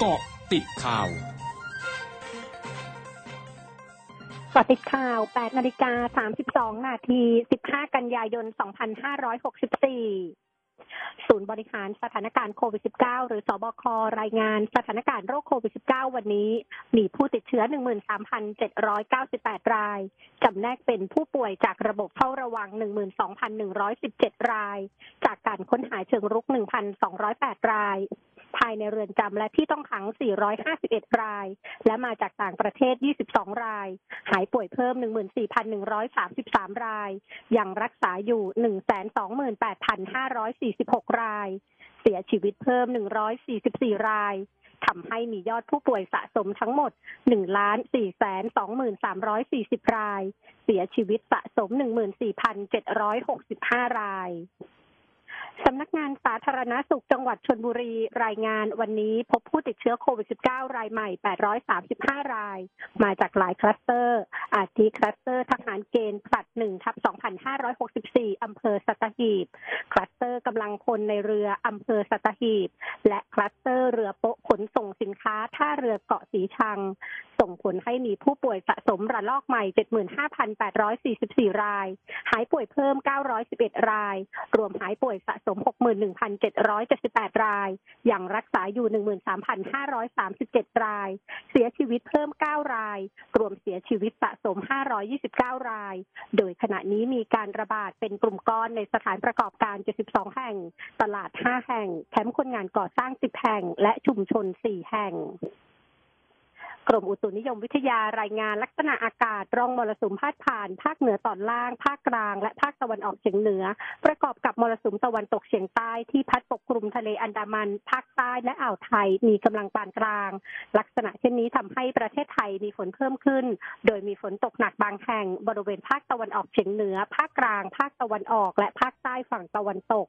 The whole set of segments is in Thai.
เกาะติดข่าวเกาะติดข่าว 8:32 นาที 15 กันยายน 2564ศูนย์บริหารสถานการณ์โควิด -19 หรือสบค.รายงานสถานการณ์โรคโควิด -19 วันนี้มีผู้ติดเชื้อ 13,798 รายจำแนกเป็นผู้ป่วยจากระบบเฝ้าระวัง 12,117 รายจากการค้นหาเชิงรุก 1,208 รายภายในเรือนจำและที่ต้องขัง451รายและมาจากต่างประเทศ22รายหายป่วยเพิ่ม 14,133 รายยังรักษาอยู่ 128,546 รายเสียชีวิตเพิ่ม144รายทำให้มียอดผู้ป่วยสะสมทั้งหมด 1,423,340 รายเสียชีวิตสะสม 14,765 รายสำนักงานสาธารณสุขจังหวัดชลบุรีรายงานวันนี้พบผู้ติดเชื้อโควิด -19 รายใหม่835รายมาจากหลายคลัสเตอร์อาทิคลัสเตอร์ทหารเกณฑ์ผลัด 1/2564 อำเภอสัตหีบคลัสเตอร์กำลังคนในเรืออำเภอสัตหีบและคลัสเตอร์เรือโป๊ะขนส่งสินค้าท่าเรือเกาะสีชังส่งผลให้มีผู้ป่วยสะสมระลอกใหม่ 75,844 รายหายป่วยเพิ่ม911รายรวมหายป่วยสะสม 61,778 รายยังรักษาอยู่ 13,537 รายเสียชีวิตเพิ่ม9รายรวมเสียชีวิตสะสม529รายโดยขณะนี้มีการระบาดเป็นกลุ่มก้อนในสถานประกอบการ72แห่งตลาด5แห่งแคมป์คนงานก่อสร้าง10แห่งและชุมชน4แห่งกรมอุตุนิยมวิทยารายงานลักษณะอากาศร่องมรสุมพาดผ่านภาคเหนือตอนล่างภาคกลางและภาคตะวันออกเฉียงเหนือประกอบกับมรสุมตะวันตกเฉียงใต้ที่พัดปกคลุมทะเลอันดามันภาคใต้และอ่าวไทยมีกำลังปานกลางลักษณะเช่นนี้ทำให้ประเทศไทยมีฝนเพิ่มขึ้นโดยมีฝนตกหนักบางแห่งบริเวณภาคตะวันออกเฉียงเหนือภาคกลางภาคตะวันออกและภาคใต้ฝั่งตะวันตก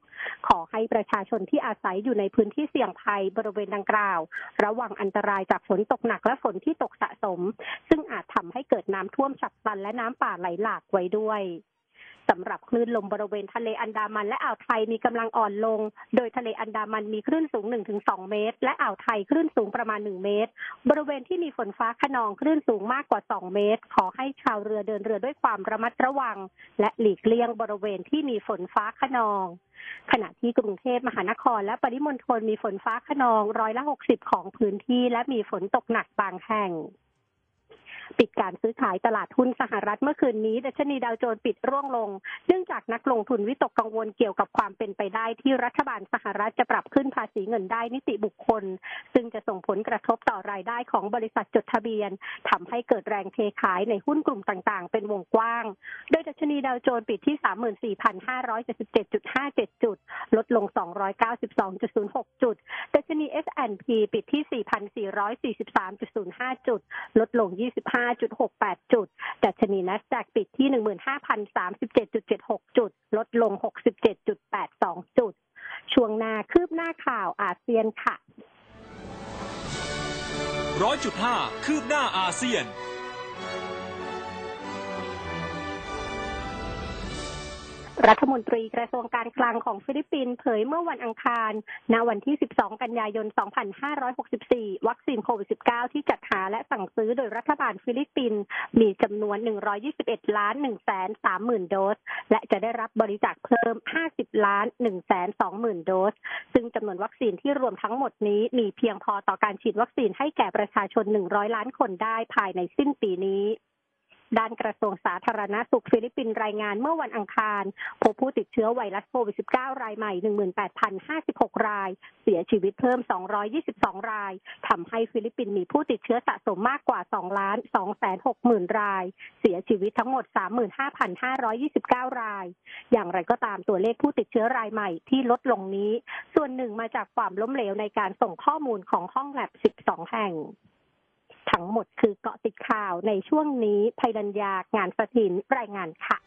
ขอให้ประชาชนที่อาศัยอยู่ในพื้นที่เสี่ยงภัยบริเวณดังกล่าวระวังอันตรายจากฝนตกหนักและฝนที่ตกสะสมซึ่งอาจทำให้เกิดน้ำท่วมฉับพลันและน้ำป่าไหลหลากไว้ด้วยสำหรับคลื่นลมบริเวณทะเลอันดามันและอ่าวไทยมีกำลังอ่อนลงโดยทะเลอันดามันมีคลื่นสูง 1-2 เมตรและอ่าวไทยคลื่นสูงประมาณ1เมตรบริเวณที่มีฝนฟ้าคะนองคลื่นสูงมากกว่า2เมตรขอให้ชาวเรือเดินเรือด้วยความระมัดระวังและหลีกเลี่ยงบริเวณที่มีฝนฟ้าคะนองขณะที่กรุงเทพมหานครและปริมณฑลมีฝนฟ้าคะนอง60%ของพื้นที่และมีฝนตกหนักบางแห่งปิดการซื้อขายตลาดหุ้นสหรัฐเมื่อคืนนี้ดัชนีดาวโจนส์ปิดร่วงลงเนื่องจากนักลงทุนวิตกกังวลเกี่ยวกับความเป็นไปได้ที่รัฐบาลสหรัฐจะปรับขึ้นภาษีเงินได้นิติบุคคลซึ่งจะส่งผลกระทบต่อรายได้ของบริษัทจดทะเบียนทำให้เกิดแรงเทขายในหุ้นกลุ่มต่างๆเป็นวงกว้างโดยดัชนีดาวโจนส์ปิดที่ 34,577.57 จุดลดลง 292.06 จุดดัชนี S&P ปิดที่ 4,443.05 จุดลดลง 25.68 จุดดัชนี NASDAQ ปิดที่ 15,037.76 จุดลดลง 67.82 จุดช่วงหน้าคืบหน้าข่าวอาเซียนค่ะ 100.5 คืบหน้าอาเซียนรัฐมนตรีกระทรวงการคลังของฟิลิปปินส์เผยเมื่อวันอังคารณวันที่12กันยายน2564วัคซีนโควิด -19 ที่จัดหาและสั่งซื้อโดยรัฐบาลฟิลิปปินส์มีจำนวน 121,130,000 โดสและจะได้รับบริจาคเพิ่ม 50,120,000 โดสซึ่งจำนวนวัคซีนที่รวมทั้งหมดนี้มีเพียงพอต่อการฉีดวัคซีนให้แก่ประชาชน100ล้านคนได้ภายในสิ้นปีนี้ด้านกระทรวงสาธารณสุขฟิลิปปินส์รายงานเมื่อวันอังคารพบผู้ติดเชื้อไวรัสโควิด -19 รายใหม่ 18,056 รายเสียชีวิตเพิ่ม222รายทำให้ฟิลิปปินส์มีผู้ติดเชื้อสะสมมากกว่า 2,260,000 รายเสียชีวิตทั้งหมด 35,529 รายอย่างไรก็ตามตัวเลขผู้ติดเชื้อรายใหม่ที่ลดลงนี้ส่วนหนึ่งมาจากความล้มเหลวในการส่งข้อมูลของห้องแลบ12แห่งทั้งหมดคือเกาะติดข่าวในช่วงนี้ภัยรัญญางานประถินรายงานค่ะ